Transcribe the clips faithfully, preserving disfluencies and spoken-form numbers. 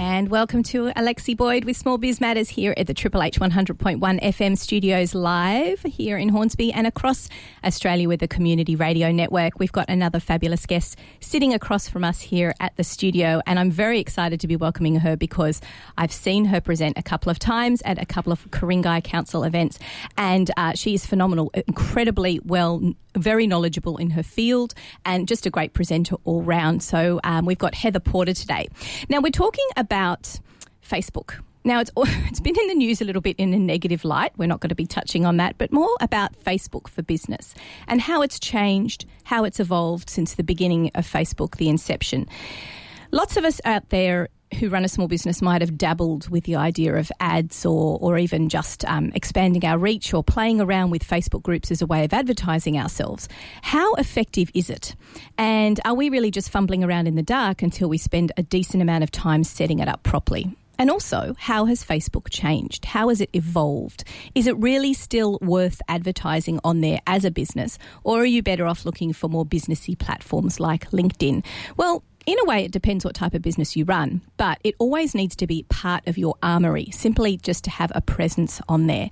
And welcome to Alexi Boyd with Small Biz Matters here at the Triple H one hundred point one F M studios live here in Hornsby and across Australia with the Community Radio Network. We've got another fabulous guest sitting across from us here at the studio, and I'm very excited to be welcoming her because I've seen her present a couple of times at a couple of Karingai Council events, and uh, she is phenomenal, incredibly well, very knowledgeable in her field and just a great presenter all round. So um, we've got Heather Porter today. Now we're talking about Facebook. Now, it's it's been in the news a little bit in a negative light. We're not going to be touching on that, but more about Facebook for business and how it's changed, how it's evolved since the beginning of Facebook, the inception. Lots of us out there who run a small business might have dabbled with the idea of ads or or even just um, expanding our reach or playing around with Facebook groups as a way of advertising ourselves. How effective is it? And are we really just fumbling around in the dark until we spend a decent amount of time setting it up properly? And also, how has Facebook changed? How has it evolved? Is it really still worth advertising on there as a business? Or are you better off looking for more businessy platforms like LinkedIn? Well, in a way, it depends what type of business you run, but it always needs to be part of your armoury, simply just to have a presence on there.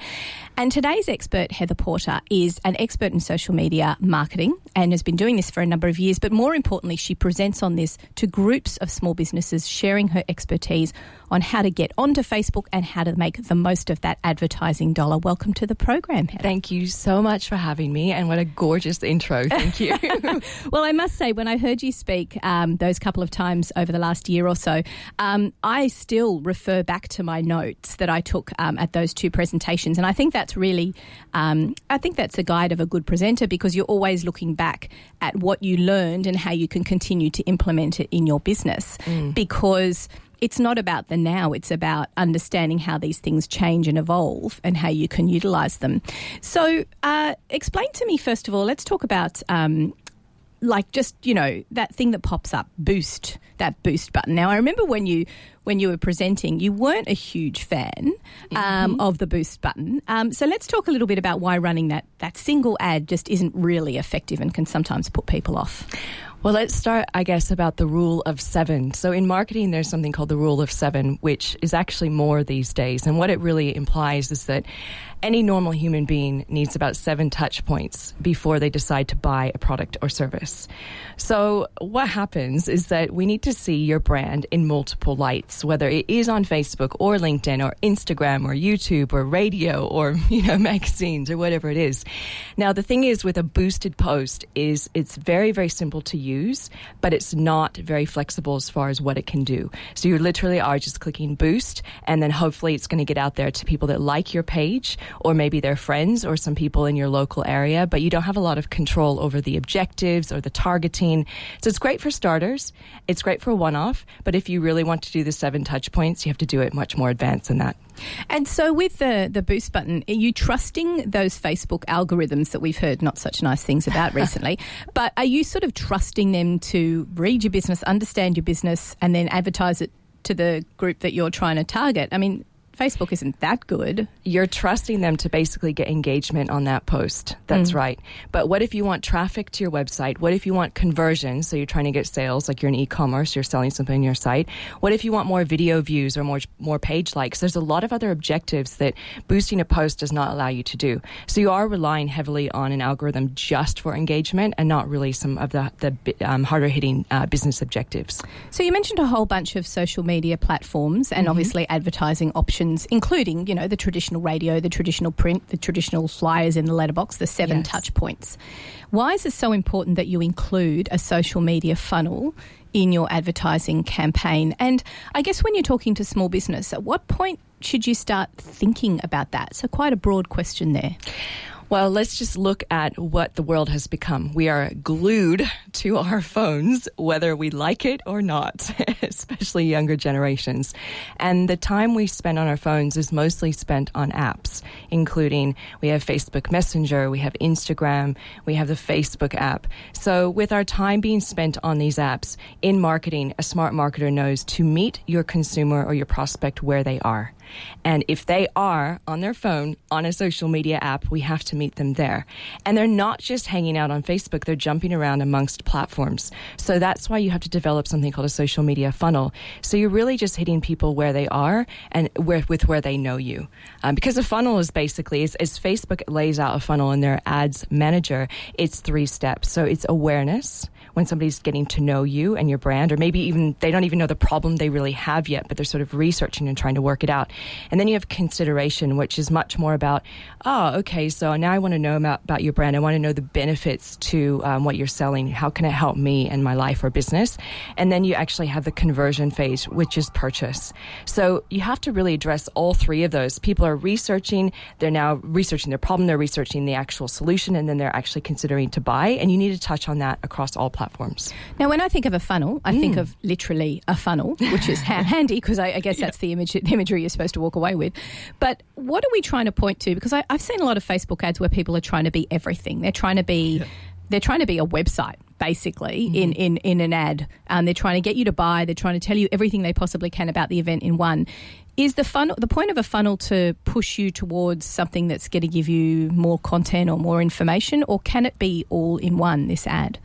And today's expert, Heather Porter, is an expert in social media marketing and has been doing this for a number of years. But more importantly, she presents on this to groups of small businesses, sharing her expertise on how to get onto Facebook and how to make the most of that advertising dollar. Welcome to the program, Heather. Thank you so much for having me, and what a gorgeous intro. Thank you. Well, I must say, when I heard you speak um, those couple of times over the last year or so, um, I still refer back to my notes that I took um, at those two presentations. And I think that's really, um, I think that's a guide of a good presenter, because you're always looking back at what you learned and how you can continue to implement it in your business. Mm. Because it's not about the now, it's about understanding how these things change and evolve and how you can utilise them. So uh, explain to me, first of all, let's talk about um like just, you know, that thing that pops up, boost, that boost button. Now, I remember when you when you were presenting, you weren't a huge fan mm-hmm. um, of the boost button. Um, so let's talk a little bit about why running that, that single ad just isn't really effective and can sometimes put people off. Well, let's start, I guess, about the rule of seven. So in marketing, there's something called the rule of seven, which is actually more these days. And what it really implies is that any normal human being needs about seven touch points before they decide to buy a product or service. So what happens is that we need to see your brand in multiple lights, whether it is on Facebook or LinkedIn or Instagram or YouTube or radio or, you know, magazines or whatever it is. Now, the thing is with a boosted post is it's very, very simple to use. use, but it's not very flexible as far as what it can do. So you literally are just clicking boost, and then hopefully it's going to get out there to people that like your page, or maybe their friends or some people in your local area, but you don't have a lot of control over the objectives or the targeting. So it's great for starters. It's great for one-off, but if you really want to do the seven touch points, you have to do it much more advanced than that. And so with the, the boost button, are you trusting those Facebook algorithms that we've heard not such nice things about recently, but are you sort of trusting them to read your business, understand your business, and then advertise it to the group that you're trying to target? I mean, Facebook isn't that good. You're trusting them to basically get engagement on that post. That's mm. right. But what if you want traffic to your website? What if you want conversions? So you're trying to get sales, like you're in e-commerce, you're selling something on your site. What if you want more video views or more more page likes? There's a lot of other objectives that boosting a post does not allow you to do. So you are relying heavily on an algorithm just for engagement and not really some of the, the um, harder hitting uh, business objectives. So you mentioned a whole bunch of social media platforms and mm-hmm. obviously advertising options, including, you know, the traditional radio, the traditional print, the traditional flyers in the letterbox, the seven yes. touch points. Why is it so important that you include a social media funnel in your advertising campaign? And I guess when you're talking to small business, at what point should you start thinking about that? So quite a broad question there. Well, let's just look at what the world has become. We are glued to our phones, whether we like it or not, especially younger generations. And the time we spend on our phones is mostly spent on apps, including we have Facebook Messenger, we have Instagram, we have the Facebook app. So with our time being spent on these apps, in marketing, a smart marketer knows to meet your consumer or your prospect where they are. And if they are on their phone, on a social media app, we have to meet them there. And they're not just hanging out on Facebook, they're jumping around amongst platforms. So that's why you have to develop something called a social media funnel. So you're really just hitting people where they are and where, with where they know you. Um, because a funnel is basically, as Facebook lays out a funnel in their Ads Manager, it's three steps. So it's awareness, when somebody's getting to know you and your brand, or maybe even they don't even know the problem they really have yet, but they're sort of researching and trying to work it out. And then you have consideration, which is much more about, oh, okay, so now I want to know about, about your brand. I want to know the benefits to um, what you're selling. How can it help me and my life or business? And then you actually have the conversion phase, which is purchase. So you have to really address all three of those. People are researching. They're now researching their problem. They're researching the actual solution, and then they're actually considering to buy. And you need to touch on that across all platforms. Platforms. Now, when I think of a funnel, I mm. think of literally a funnel, which is ha- handy because I, I guess yeah. that's the image, the imagery you're supposed to walk away with. But what are we trying to point to? Because I, I've seen a lot of Facebook ads where people are trying to be everything. They're trying to be, yeah. they're trying to be a website, basically, mm-hmm. in, in, in an ad. Um, they're trying to get you to buy. They're trying to tell you everything they possibly can about the event in one. Is the funnel, the point of a funnel, to push you towards something that's going to give you more content or more information, or can it be all in one, this ad?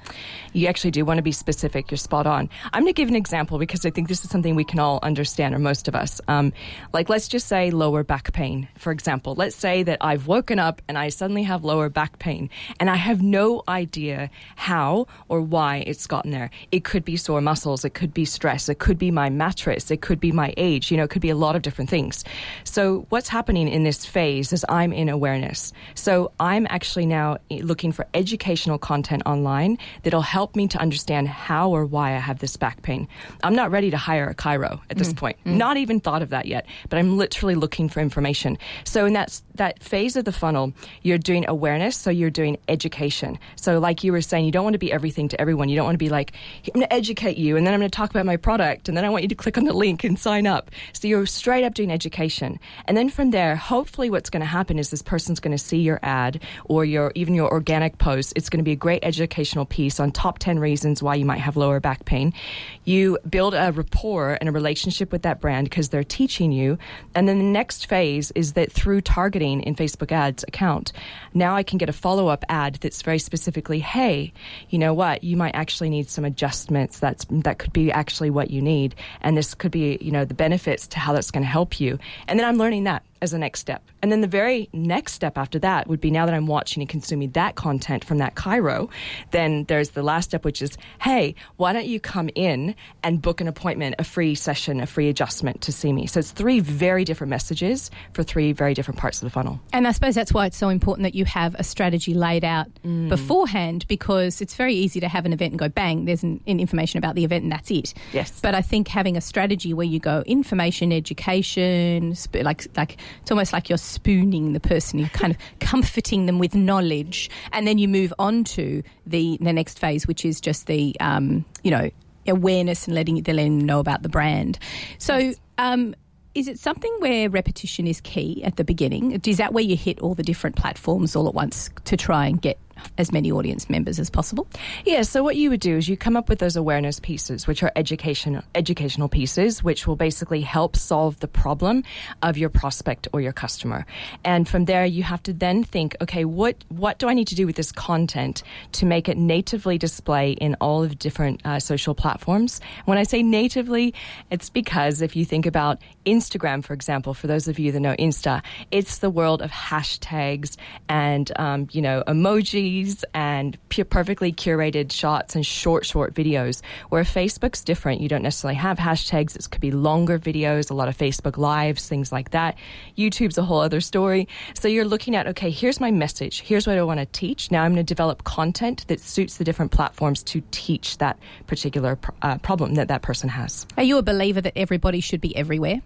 You actually do want to be specific. You're spot on. I'm going to give an example because I think this is something we can all understand, or most of us. Um, like, let's just say lower back pain, for example. Let's say that I've woken up and I suddenly have lower back pain, and I have no idea how or why it's gotten there. It could be sore muscles. It could be stress. It could be my mattress. It could be my age. You know, it could be a lot of different things. So what's happening in this phase is I'm in awareness. So I'm actually now looking for educational content online that'll help me to understand how or why I have this back pain. I'm not ready to hire a chiro at this mm. point. Mm. Not even thought of that yet, but I'm literally looking for information. So in that, that phase of the funnel, you're doing awareness, so you're doing education. So like you were saying, you don't want to be everything to everyone. You don't want to be like, I'm going to educate you, and then I'm going to talk about my product, and then I want you to click on the link and sign up. So you're straight Straight up doing education. And then from there, hopefully what's going to happen is this person's going to see your ad or your even your organic post. It's going to be a great educational piece on top ten reasons why you might have lower back pain. You build a rapport and a relationship with that brand because they're teaching you. And then the next phase is that through targeting in Facebook ads account, now I can get a follow-up ad that's very specifically, hey, you know what, you might actually need some adjustments. That's that could be actually what you need. And this could be, you know, the benefits to how that's going to help you. And then I'm learning that as the next step. And then the very next step after that would be, now that I'm watching and consuming that content from that chiro, then there's the last step, which is, hey, why don't you come in and book an appointment, a free session, a free adjustment to see me. So it's three very different messages for three very different parts of the funnel. And I suppose that's why it's so important that you have a strategy laid out mm. beforehand, because it's very easy to have an event and go, bang, there's an, an information about the event and that's it. Yes. But I think having a strategy where you go information, education, sp- like like it's almost like you're spooning the person, you're kind of comforting them with knowledge, and then you move on to the the next phase, which is just the um, you know awareness and letting them letting them know about the brand. So. Yes. Um, Is it something where repetition is key at the beginning? Is that where you hit all the different platforms all at once to try and get as many audience members as possible? Yeah, so what you would do is you come up with those awareness pieces, which are education, educational pieces, which will basically help solve the problem of your prospect or your customer. And from there, you have to then think, okay, what, what do I need to do with this content to make it natively display in all of the different uh, social platforms? When I say natively, it's because if you think about Instagram, Instagram, for example, for those of you that know Insta, it's the world of hashtags and, um, you know, emojis and p- perfectly curated shots and short, short videos, where Facebook's different. You don't necessarily have hashtags. It could be longer videos, a lot of Facebook Lives, things like that. YouTube's a whole other story. So you're looking at, okay, here's my message. Here's what I want to teach. Now I'm going to develop content that suits the different platforms to teach that particular pr- uh, problem that that person has. Are you a believer that everybody should be everywhere?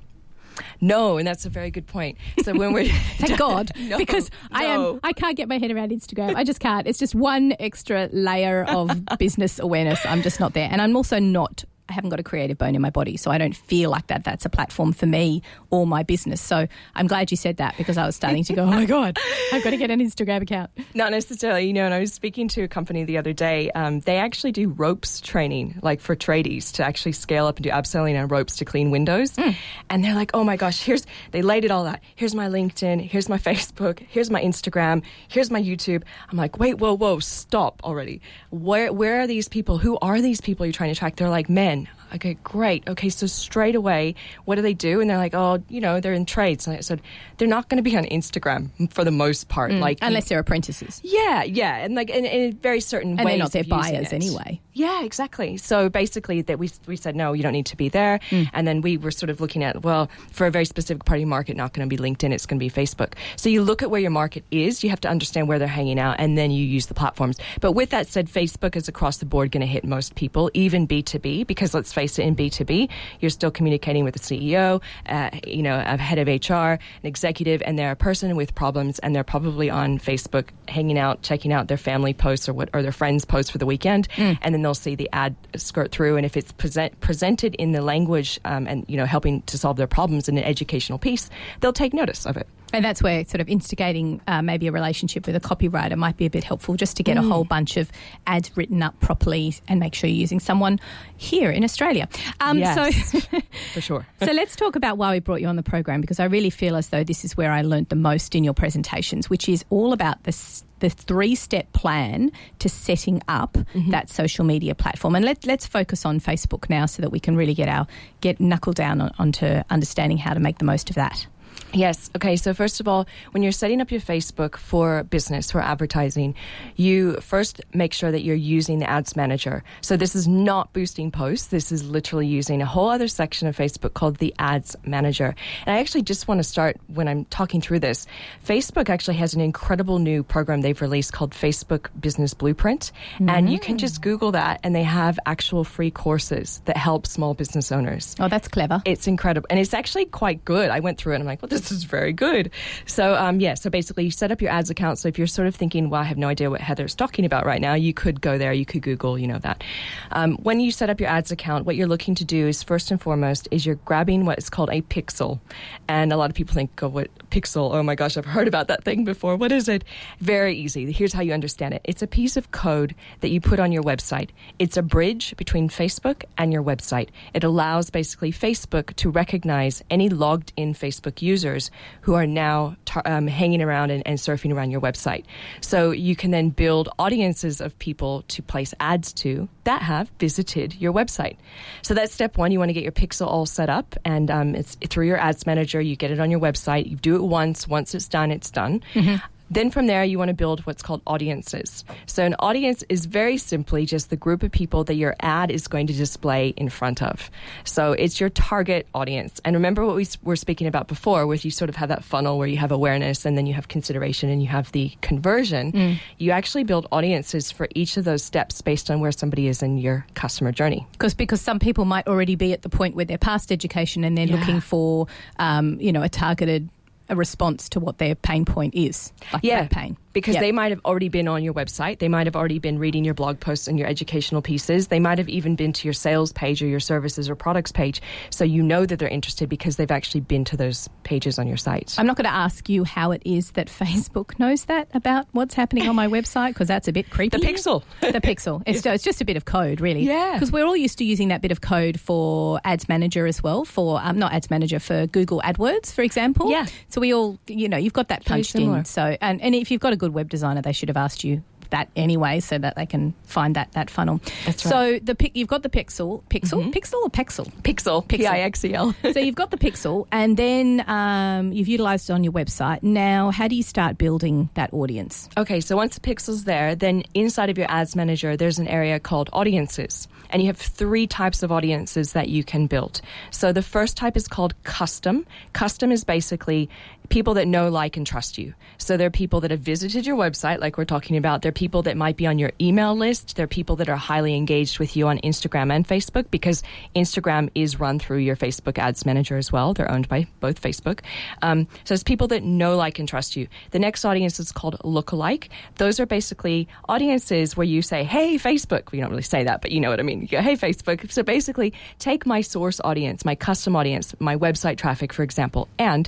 No, and that's a very good point. So when we're thank God, no, because no. I am I can't get my head around Instagram. I just can't. It's just one extra layer of business awareness. I'm just not there, and I'm also not I haven't got a creative bone in my body, so I don't feel like that that's a platform for me or my business. So I'm glad you said that, because I was starting to go, oh my God, I've got to get an Instagram account. Not necessarily, you know, and I was speaking to a company the other day, um, they actually do ropes training, like for tradies to actually scale up and do upselling on ropes to clean windows. Mm. And they're like, oh my gosh, here's, they laid it all out. Here's my LinkedIn, here's my Facebook, here's my Instagram, here's my YouTube. I'm like, wait, whoa, whoa, stop already. Where, where are these people? Who are these people you're trying to attract? They're like men. Okay, great. Okay, so straight away, what do they do? And they're like, oh, you know, they're in trades. And I said, they're not going to be on Instagram for the most part. Mm, like unless they're apprentices. Yeah, yeah. And like in, in very certain and ways. And they're not their buyers anyway. Yeah, exactly. So basically that we we said, no, you don't need to be there. Mm. And then we were sort of looking at, well, for a very specific part of your market, not going to be LinkedIn, it's going to be Facebook. So you look at where your market is, you have to understand where they're hanging out, and then you use the platforms. But with that said, Facebook is across the board going to hit most people, even B two B, because let's face it, in B two B, you're still communicating with the C E O, uh, you know, a head of H R, an executive, and they're a person with problems, and they're probably on Facebook hanging out, checking out their family posts or what or their friends' posts for the weekend, mm. and then they'll see the ad skirt through, and if it's present, presented in the language um, and, you know, helping to solve their problems in an educational piece, they'll take notice of it. And that's where sort of instigating uh, maybe a relationship with a copywriter might be a bit helpful, just to get mm. a whole bunch of ads written up properly and make sure you're using someone here in Australia. Um, yes, so for sure. So let's talk about why we brought you on the program, because I really feel as though this is where I learned the most in your presentations, which is all about this the three-step plan to setting up mm-hmm. that social media platform. And let, let's focus on Facebook now so that we can really get our get knuckle down on, onto understanding how to make the most of that. Yes. Okay. So first of all, when you're setting up your Facebook for business, for advertising, you first make sure that you're using the Ads Manager. So this is not boosting posts. This is literally using a whole other section of Facebook called the Ads Manager. And I actually just want to start when I'm talking through this. Facebook actually has an incredible new program they've released called Facebook Business Blueprint. Mm-hmm. And you can just Google that, and they have actual free courses that help small business owners. Oh, that's clever. It's incredible. And it's actually quite good. I went through it and I'm like, well, this is very good. So, um, yeah, so basically you set up your ads account. So if you're sort of thinking, well, I have no idea what Heather's talking about right now, you could go there, you could Google, you know, that. Um, when you set up your ads account, what you're looking to do is first and foremost is you're grabbing what is called a pixel. And a lot of people think, oh, what pixel? Oh my gosh, I've heard about that thing before. What is it? Very easy. Here's how you understand it. It's a piece of code that you put on your website. It's a bridge between Facebook and your website. It allows basically Facebook to recognize any logged in Facebook user Users who are now tar- um, hanging around and, and surfing around your website. So you can then build audiences of people to place ads to that have visited your website. So that's step one. You want to get your pixel all set up, and um, it's through your Ads Manager. You get it on your website. You do it once. Once it's done, it's done. Mm-hmm. Then from there, you want to build what's called audiences. So an audience is very simply just the group of people that your ad is going to display in front of. So it's your target audience. And remember what we were speaking about before, where you sort of have that funnel where you have awareness and then you have consideration and you have the conversion. Mm. You actually build audiences for each of those steps based on where somebody is in your customer journey. Because because some people might already be at the point where they're past education and they're yeah. looking for, um, you know, a targeted a response to what their pain point is, like yeah, that pain. Because yep. they might have already been on your website. They might have already been reading your blog posts and your educational pieces. They might have even been to your sales page or your services or products page. So you know that they're interested because they've actually been to those pages on your site. I'm not going to ask you how it is that Facebook knows that about what's happening on my website, because that's a bit creepy. The pixel. The pixel. It's, yeah. it's just a bit of code, really. Yeah. Because we're all used to using that bit of code for Ads Manager as well, for um, not Ads Manager, for Google AdWords, for example. Yeah. So we all, you know, you've got that punched in. So and, and if you've got a good web designer, they should have asked you that anyway, so that they can find that that funnel. That's right. So the you've got the pixel, pixel, mm-hmm. pixel or pexel, pixel, P I X E L. So you've got the pixel, and then um, you've utilised it on your website. Now, how do you start building that audience? Okay, so once the pixel's there, then inside of your Ads Manager, there's an area called audiences, and you have three types of audiences that you can build. So the first type is called custom. Custom is basically people that know, like, and trust you. So there are people that have visited your website, like we're talking about. There are people that might be on your email list. There are people that are highly engaged with you on Instagram and Facebook, because Instagram is run through your Facebook Ads Manager as well. They're owned by both Facebook. Um, so it's people that know, like, and trust you. The next audience is called lookalike. Those are basically audiences where you say, hey, Facebook. We don't really say that, but you know what I mean. You go, hey, Facebook. So basically, take my source audience, my custom audience, my website traffic, for example, and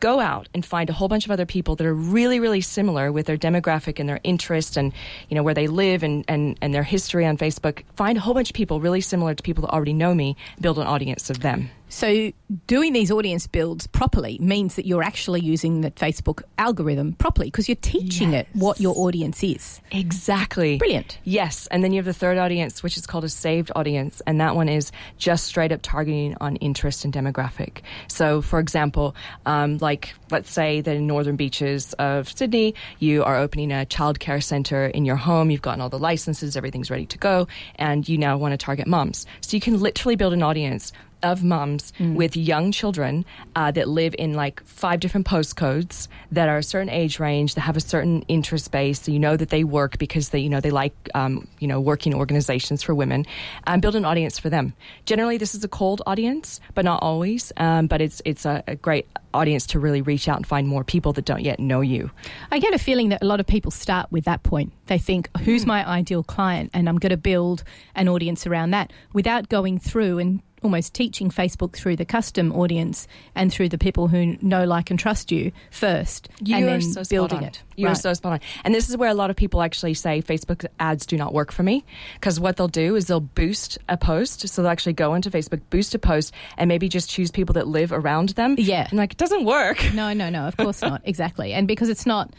go out and find a whole bunch of other people that are really, really similar with their demographic and their interest and, you know, where they live and, and, and their history on Facebook. Find a whole bunch of people really similar to people that already know me, build an audience of them. So doing these audience builds properly means that you're actually using the Facebook algorithm properly, because you're teaching yes. it what your audience is. Exactly. Brilliant. Yes. And then you have the third audience, which is called a saved audience. And that one is just straight up targeting on interest and demographic. So, for example, um, like let's say that in northern beaches of Sydney, you are opening a childcare centre in your home. You've gotten all the licenses. Everything's ready to go. And you now want to target mums. So you can literally build an audience of mums mm. with young children uh, that live in like five different postcodes, that are a certain age range, that have a certain interest base. So you know that they work because they, you know, they like, um, you know, working organizations for women, and um, build an audience for them. Generally, this is a cold audience, but not always. Um, but it's it's a, a great audience to really reach out and find more people that don't yet know you. I get a feeling that a lot of people start with that point. They think, who's my ideal client? And I'm going to build an audience around that, without going through and almost teaching Facebook through the custom audience and through the people who know, like, and trust you first, you and then so building it. You right. are so spot on. And this is where a lot of people actually say Facebook ads do not work for me, because what they'll do is they'll boost a post. So they'll actually go into Facebook, boost a post, and maybe just choose people that live around them. Yeah. And like, it doesn't work. No, no, no, of course not. Exactly. And because it's not...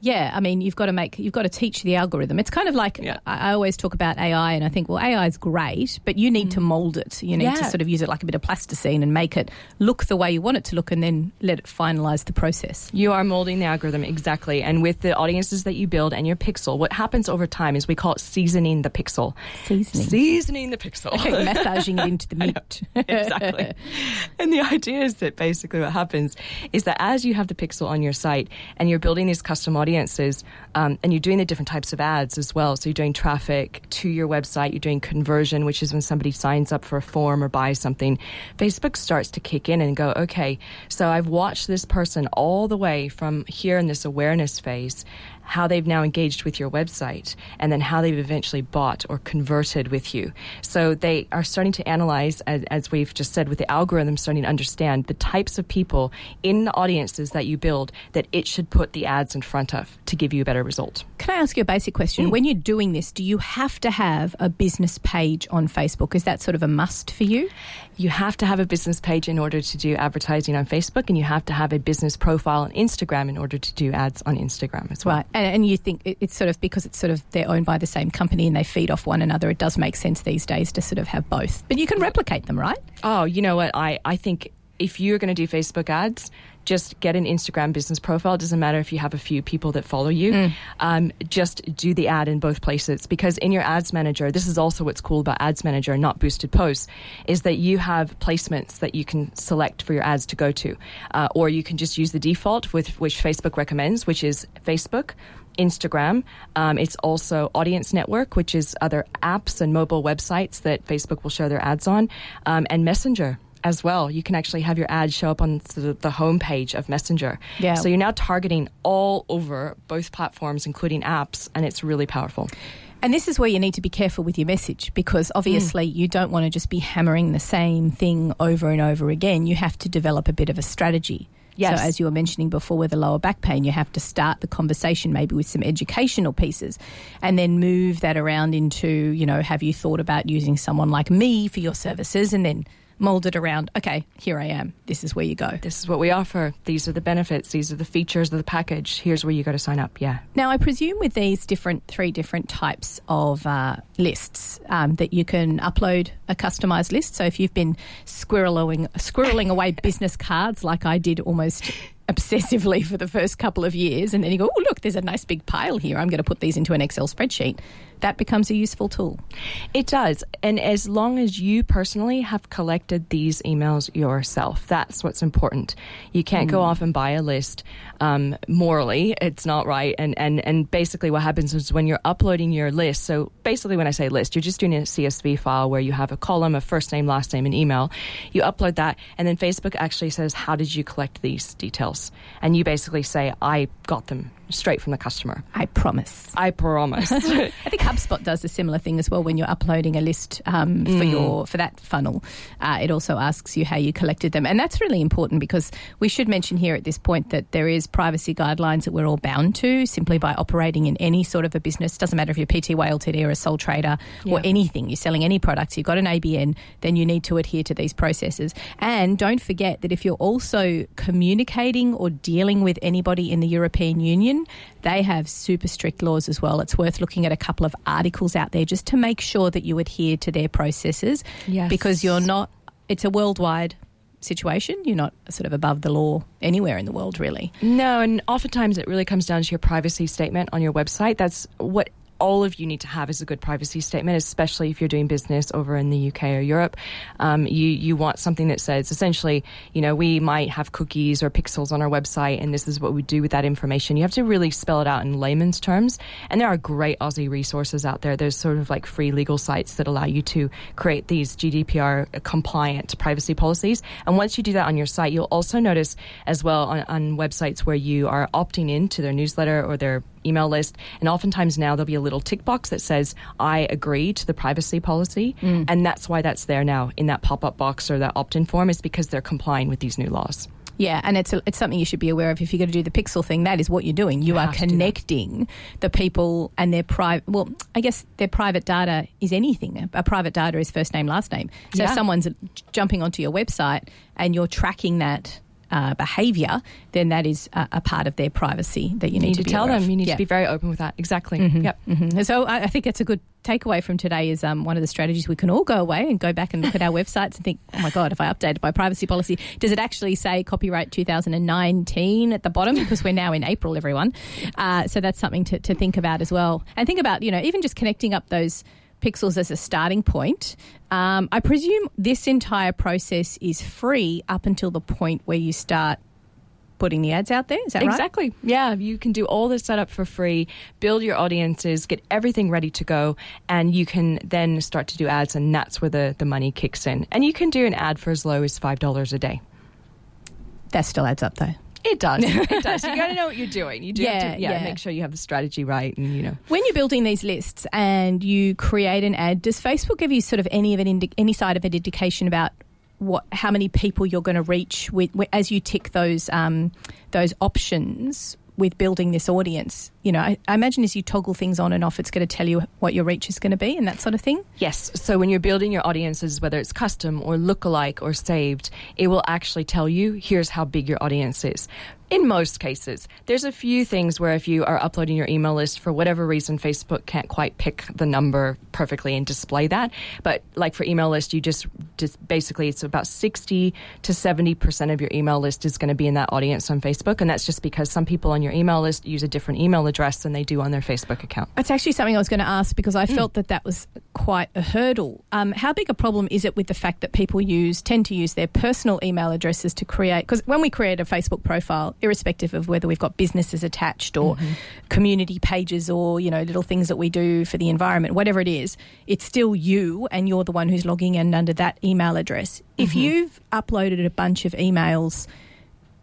Yeah, I mean, you've got to make, you've got to teach the algorithm. It's kind of like yeah. I, I always talk about A I, and I think, well, A I is great, but you need mm. to mold it. You need yeah. to sort of use it like a bit of plasticine and make it look the way you want it to look, and then let it finalize the process. You are molding the algorithm, exactly. And with the audiences that you build and your pixel, what happens over time is we call it seasoning the pixel. Seasoning. Seasoning the pixel. Okay, massaging it into the meat. Exactly. And the idea is that basically what happens is that as you have the pixel on your site and you're building these custom audiences, Audiences, um, and you're doing the different types of ads as well. So you're doing traffic to your website, you're doing conversion, which is when somebody signs up for a form or buys something. Facebook starts to kick in and go, okay, so I've watched this person all the way from here in this awareness phase, how they've now engaged with your website, and then how they've eventually bought or converted with you. So they are starting to analyze, as, as we've just said, with the algorithm, starting to understand the types of people in the audiences that you build that it should put the ads in front of to give you a better result. Can I ask you a basic question? Mm. When you're doing this, do you have to have a business page on Facebook? Is that sort of a must for you? You have to have a business page in order to do advertising on Facebook, and you have to have a business profile on Instagram in order to do ads on Instagram as well. Right. And you think it's sort of, because it's sort of, they're owned by the same company and they feed off one another, it does make sense these days to sort of have both. But you can replicate them, right? Oh, you know what? I, I think if you're going to do Facebook ads, just get an Instagram business profile. It doesn't matter if you have a few people that follow you. Mm. Um, just do the ad in both places, because in your Ads Manager, this is also what's cool about Ads Manager, not boosted posts, is that you have placements that you can select for your ads to go to. Uh, or you can just use the default, with which Facebook recommends, which is Facebook, Instagram. Um, it's also Audience Network, which is other apps and mobile websites that Facebook will show their ads on, um, and Messenger as well. You can actually have your ad show up on the, the homepage of Messenger. Yeah. So you're now targeting all over both platforms, including apps, and it's really powerful. And this is where you need to be careful with your message, because obviously mm. you don't want to just be hammering the same thing over and over again. You have to develop a bit of a strategy. Yes. So as you were mentioning before with the lower back pain, you have to start the conversation maybe with some educational pieces, and then move that around into, you know, have you thought about using someone like me for your services, and then mould it around, okay, here I am. This is where you go. This is what we offer. These are the benefits. These are the features of the package. Here's where you go to sign up, yeah. Now, I presume with these different three different types of uh, lists um, that you can upload a customised list. So if you've been squirreling, squirreling away business cards like I did almost obsessively for the first couple of years, and then you go, oh, look, there's a nice big pile here. I'm going to put these into an Excel spreadsheet. that becomes a useful tool. It does. And as long as you personally have collected these emails yourself, that's what's important. You can't mm. go off and buy a list. Um, morally, it's not right. And, and, and basically what happens is when you're uploading your list, so basically when I say list, you're just doing a C S V file where you have a column, a first name, last name, and email. You upload that, and then Facebook actually says, how did you collect these details? And you basically say, I got them straight from the customer. I promise. I promise. I think HubSpot does a similar thing as well when you're uploading a list um, mm. for your for that funnel. Uh, it also asks you how you collected them. And that's really important, because we should mention here at this point that there is privacy guidelines that we're all bound to simply by operating in any sort of a business. Doesn't matter if you're P T Y Ltd or a sole trader yeah. or anything. You're selling any products. You've got an A B N, then you need to adhere to these processes. And don't forget that if you're also communicating or dealing with anybody in the European Union, they have super strict laws as well. It's worth looking at a couple of articles out there just to make sure that you adhere to their processes. Yes. Because you're not, it's a worldwide situation. You're not sort of above the law anywhere in the world, really. No, and oftentimes it really comes down to your privacy statement on your website. That's what all of you need to have, is a good privacy statement, especially if you're doing business over in the U K or Europe. Um, you, you want something that says, essentially, you know, we might have cookies or pixels on our website, and this is what we do with that information. You have to really spell it out in layman's terms. And there are great Aussie resources out there. There's sort of like free legal sites that allow you to create these G D P R compliant privacy policies. And once you do that on your site, you'll also notice as well on, on websites where you are opting in to their newsletter or their email list, and oftentimes now there'll be a little tick box that says, I agree to the privacy policy, mm. and that's why that's there now in that pop-up box or that opt-in form, is because they're complying with these new laws. Yeah, and it's a, it's something you should be aware of. If you're going to do the pixel thing, that is what you're doing. You, you are connecting the people and their private, well, I guess their private data is anything. A private data is first name, last name. So yeah. if someone's jumping onto your website and you're tracking that Uh, behaviour, then that is uh, a part of their privacy that you need, you need to, to be tell them. Of. You need yeah. to be very open with that. Exactly. Mm-hmm. Yep. Mm-hmm. So I, I think that's a good takeaway from today. Is um, one of the strategies we can all go away and go back and look at our websites and think, oh my God, have I updated my privacy policy? Does it actually say copyright two thousand nineteen at the bottom? Because we're now in April, everyone. Uh, so that's something to, to think about as well. And think about, you know, even just connecting up those pixels as a starting point. Um, I presume this entire process is free up until the point where you start putting the ads out there. Is that exactly. right? Exactly. Yeah, you can do all this setup for free, build your audiences, get everything ready to go, and you can then start to do ads, and that's where the, the money kicks in. And you can do an ad for as low as five dollars a day. That still adds up, though. It does. It does. You got to know what you're doing. You do yeah, have to yeah, yeah. make sure you have the strategy right. And you know, when you're building these lists and you create an ad, does Facebook give you sort of any of an indi- any side of an indication about what how many people you're going to reach with, as you tick those um, those options with building this audience? You know, I, I imagine as you toggle things on and off, it's going to tell you what your reach is going to be and that sort of thing? Yes. So when you're building your audiences, whether it's custom or lookalike or saved, it will actually tell you, here's how big your audience is. In most cases, there's a few things where if you are uploading your email list, for whatever reason, Facebook can't quite pick the number perfectly and display that. But like for email list, you just, just basically it's about sixty to seventy percent of your email list is going to be in that audience on Facebook. And that's just because some people on your email list use a different email address than they do on their Facebook account. That's actually something I was going to ask, because I mm. felt that that was quite a hurdle. Um, how big a problem is it with the fact that people use tend to use their personal email addresses to create? Because when we create a Facebook profile, irrespective of whether we've got businesses attached or mm-hmm. community pages or, you know, little things that we do for the environment, whatever it is, it's still you, and you're the one who's logging in under that email address. Mm-hmm. If you've uploaded a bunch of emails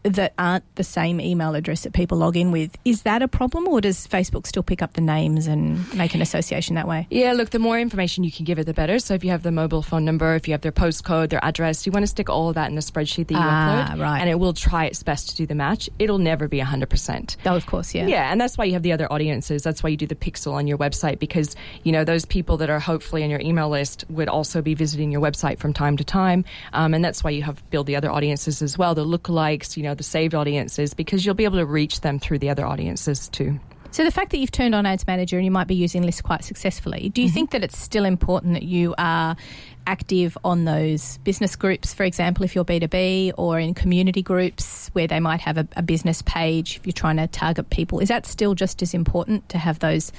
that aren't the same email address that people log in with, is that a problem, or does Facebook still pick up the names and make an association that way? Yeah, look, the more information you can give it, the better. So if you have the mobile phone number, if you have their postcode, their address, you want to stick all of that in the spreadsheet that you ah, upload, right. and it will try its best to do the match. It'll never be one hundred percent. Oh, of course, yeah. Yeah, and that's why you have the other audiences. That's why you do the pixel on your website, because, you know, those people that are hopefully on your email list would also be visiting your website from time to time, um, and that's why you have build the other audiences as well, the lookalikes, you know, the saved audiences, because you'll be able to reach them through the other audiences too. So the fact that you've turned on Ads Manager and you might be using lists quite successfully, do you mm-hmm. think that it's still important that you are active on those business groups, for example, if you're B two B, or in community groups where they might have a, a business page if you're trying to target people? Is that still just as important to have those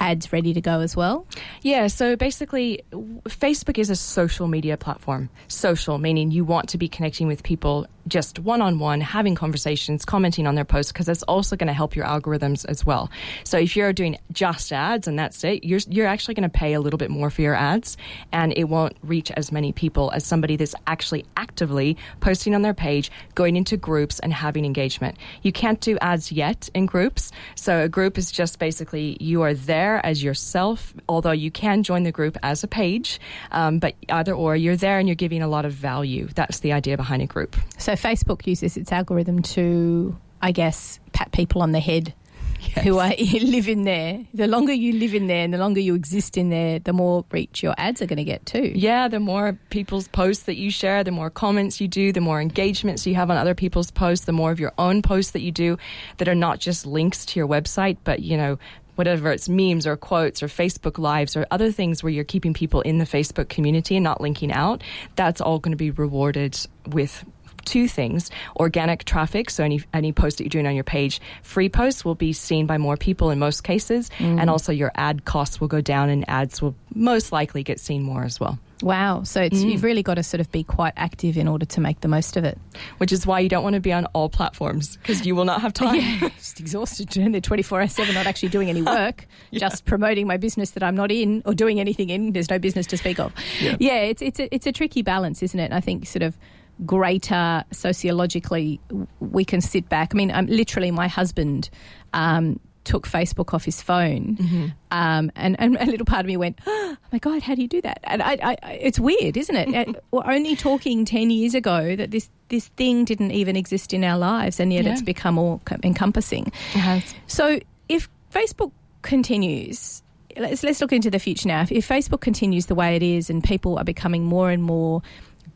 ads ready to go as well? Yeah, so basically Facebook is a social media platform. Social, meaning you want to be connecting with people just one-on-one, having conversations, commenting on their posts, because that's also going to help your algorithms as well. So if you're doing just ads and that's it, you're you're actually going to pay a little bit more for your ads, and it won't reach as many people as somebody that's actually actively posting on their page, going into groups and having engagement. You can't do ads yet in groups. So a group is just basically you are there as yourself, although you can join the group as a page, um, but either or, you're there and you're giving a lot of value. That's the idea behind a group. So Facebook uses its algorithm to, I guess, pat people on the head. Yes. Who are live in there. The longer you live in there and the longer you exist in there, the more reach your ads are going to get too. Yeah, the more people's posts that you share, the more comments you do, the more engagements you have on other people's posts, the more of your own posts that you do that are not just links to your website, but, you know, whatever it's memes or quotes or Facebook Lives or other things where you're keeping people in the Facebook community and not linking out. That's all going to be rewarded with two things: organic traffic, so any any post that you're doing on your page, free posts will be seen by more people in most cases, mm. and also your ad costs will go down and ads will most likely get seen more as well. Wow. So it's, mm. you've really got to sort of be quite active in order to make the most of it. Which is why you don't want to be on all platforms, because you will not have time. Yeah, just exhausted, twenty-four hours seven, not actually doing any work, yeah. just promoting my business that I'm not in or doing anything in. There's no business to speak of. Yeah, yeah it's, it's, a, it's a tricky balance, isn't it? And I think sort of greater sociologically we can sit back. I mean, I'm, literally my husband um, took Facebook off his phone, mm-hmm. um, and, and a little part of me went, oh my God, how do you do that? And I, I, it's weird, isn't it? We're only talking ten years ago that this, this thing didn't even exist in our lives, and yet yeah. it's become all encompassing. It has. So if Facebook continues, let's, let's look into the future now. If, if Facebook continues the way it is and people are becoming more and more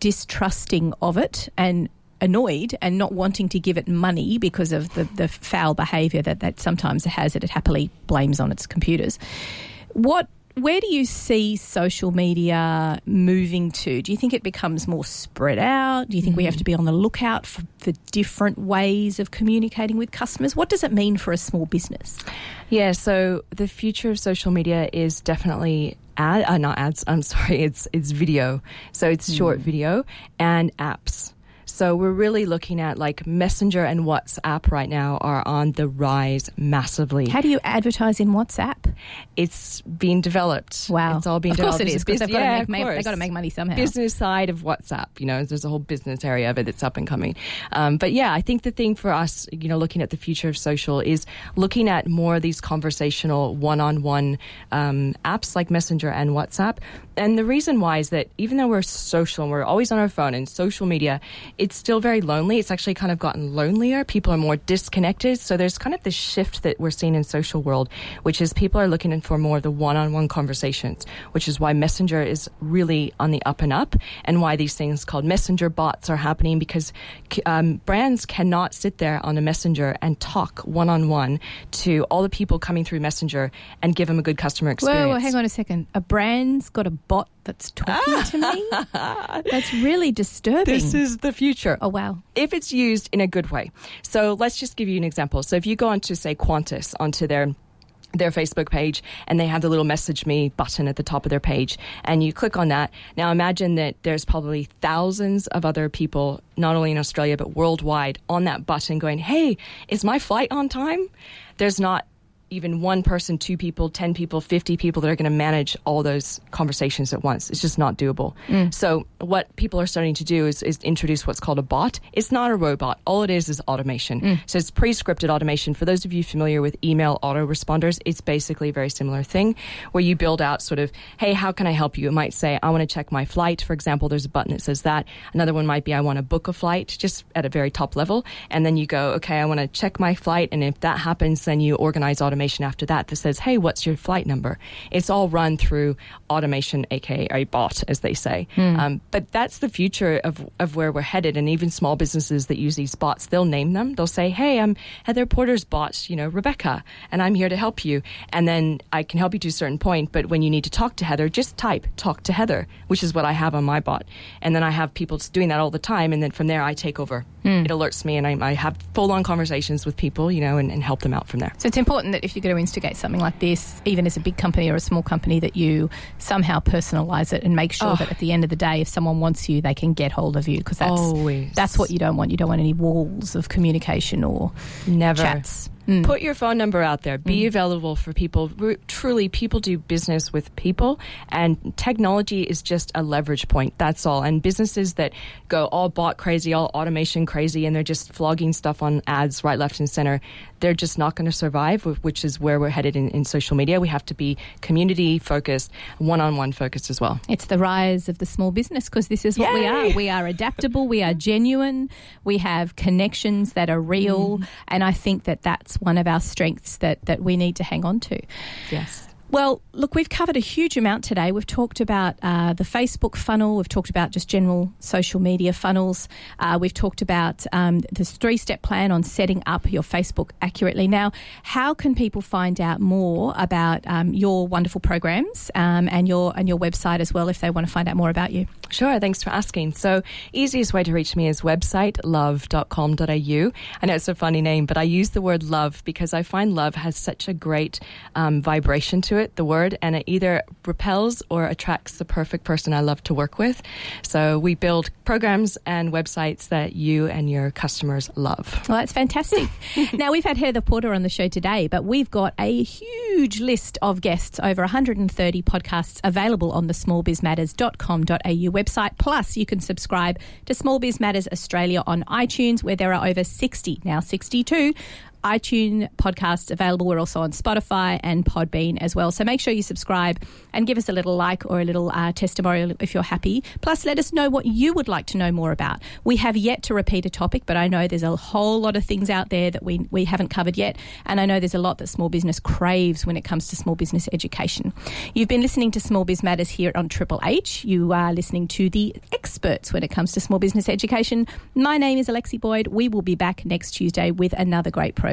distrusting of it and annoyed and not wanting to give it money because of the, the foul behaviour that that sometimes it has, that it happily blames on its computers. What, where do you see social media moving to? Do you think it becomes more spread out? Do you think mm-hmm. we have to be on the lookout for, for different ways of communicating with customers? What does it mean for a small business? Yeah, so the future of social media is definitely Ad, uh, not ads, I'm sorry, it's it's video. So it's mm. short video and apps. So we're really looking at like Messenger and WhatsApp right now are on the rise massively. How do you advertise in WhatsApp? It's being developed. Wow. It's all being developed. Of course developed. It is, because they've yeah, got to make money somehow. Business side of WhatsApp, you know, there's a whole business area of it that's up and coming. Um, but yeah, I think the thing for us, you know, looking at the future of social is looking at more of these conversational one-on-one um, apps like Messenger and WhatsApp. And the reason why is that even though we're social and we're always on our phone and social media, it's still very lonely. It's actually kind of gotten lonelier. People are more disconnected. So there's kind of this shift that we're seeing in social world, which is people are looking for more of the one-on-one conversations, which is why Messenger is really on the up and up, and why these things called Messenger bots are happening, because um, brands cannot sit there on a Messenger and talk one-on-one to all the people coming through Messenger and give them a good customer experience. Whoa, whoa, hang on a second. A brand's got a bot that's talking ah. to me? That's really disturbing. This is the future. Oh, wow. If it's used in a good way. So let's just give you an example. So if you go onto, say, Qantas, onto their their Facebook page, and they have the little message me button at the top of their page, and you click on that. Now imagine that there's probably thousands of other people, not only in Australia, but worldwide, on that button going, hey, is my flight on time? There's not even one person, two people, ten people, fifty people that are going to manage all those conversations at once. It's just not doable. Mm. So what people are starting to do is, is introduce what's called a bot. It's not a robot. All it is is automation. Mm. So it's pre-scripted automation. For those of you familiar with email autoresponders, it's basically a very similar thing where you build out sort of, hey, how can I help you? It might say, I want to check my flight. For example, there's a button that says that. Another one might be, I want to book a flight, just at a very top level. And then you go, okay, I want to check my flight. And if that happens, then you organize automation after that that says, hey, what's your flight number? It's all run through automation, aka bot, as they say. Mm. Um, but that's the future of, of where we're headed. And even small businesses that use these bots, they'll name them. They'll say, hey, I'm Heather Porter's bot, you know, Rebecca, and I'm here to help you. And then I can help you to a certain point, but when you need to talk to Heather, just type, talk to Heather, which is what I have on my bot. And then I have people doing that all the time, and then from there I take over. Mm. It alerts me, and I, I have full-on conversations with people, you know, and, and help them out from there. So it's important that if you're going to instigate something like this, even as a big company or a small company, that you somehow personalise it and make sure oh. that at the end of the day, if someone wants you, they can get hold of you, because that's, Always. that's what you don't want. You don't want any walls of communication or Never. chats. Mm. Put your phone number out there. Be mm. available for people. We're, truly, people do business with people, and technology is just a leverage point. That's all. And businesses that go all bot crazy, all automation crazy, and they're just flogging stuff on ads right, left, and center, they're just not going to survive, which is where we're headed in, in social media. We have to be community-focused, one-on-one focused as well. It's the rise of the small business, because this is what Yay! we are. We are adaptable. We are genuine. We have connections that are real, mm. and I think that that's one of our strengths that, that we need to hang on to. Yes. Well, look, we've covered a huge amount today. We've talked about uh, the Facebook funnel. We've talked about just general social media funnels. Uh, we've talked about um, this three-step plan on setting up your Facebook accurately. Now, how can people find out more about um, your wonderful programs um, and your and your website as well, if they want to find out more about you? Sure, thanks for asking. So, easiest way to reach me is website love dot com dot a u. I know it's a funny name, but I use the word love because I find love has such a great um, vibration to it. The word, and it either repels or attracts the perfect person I love to work with. So we build programs and websites that you and your customers love. Well, that's fantastic. Now, we've had Heather Porter on the show today, but we've got a huge list of guests, over one hundred thirty podcasts available on the small biz matters dot com dot a u website. Plus, you can subscribe to Small Biz Matters Australia on iTunes, where there are over sixty, now sixty-two, iTunes podcasts available. We're also on Spotify and Podbean as well. So make sure you subscribe and give us a little like or a little uh, testimonial if you're happy. Plus, let us know what you would like to know more about. We have yet to repeat a topic, but I know there's a whole lot of things out there that we, we haven't covered yet. And I know there's a lot that small business craves when it comes to small business education. You've been listening to Small Biz Matters here on Triple H. You are listening to the experts when it comes to small business education. My name is Alexi Boyd. We will be back next Tuesday with another great program.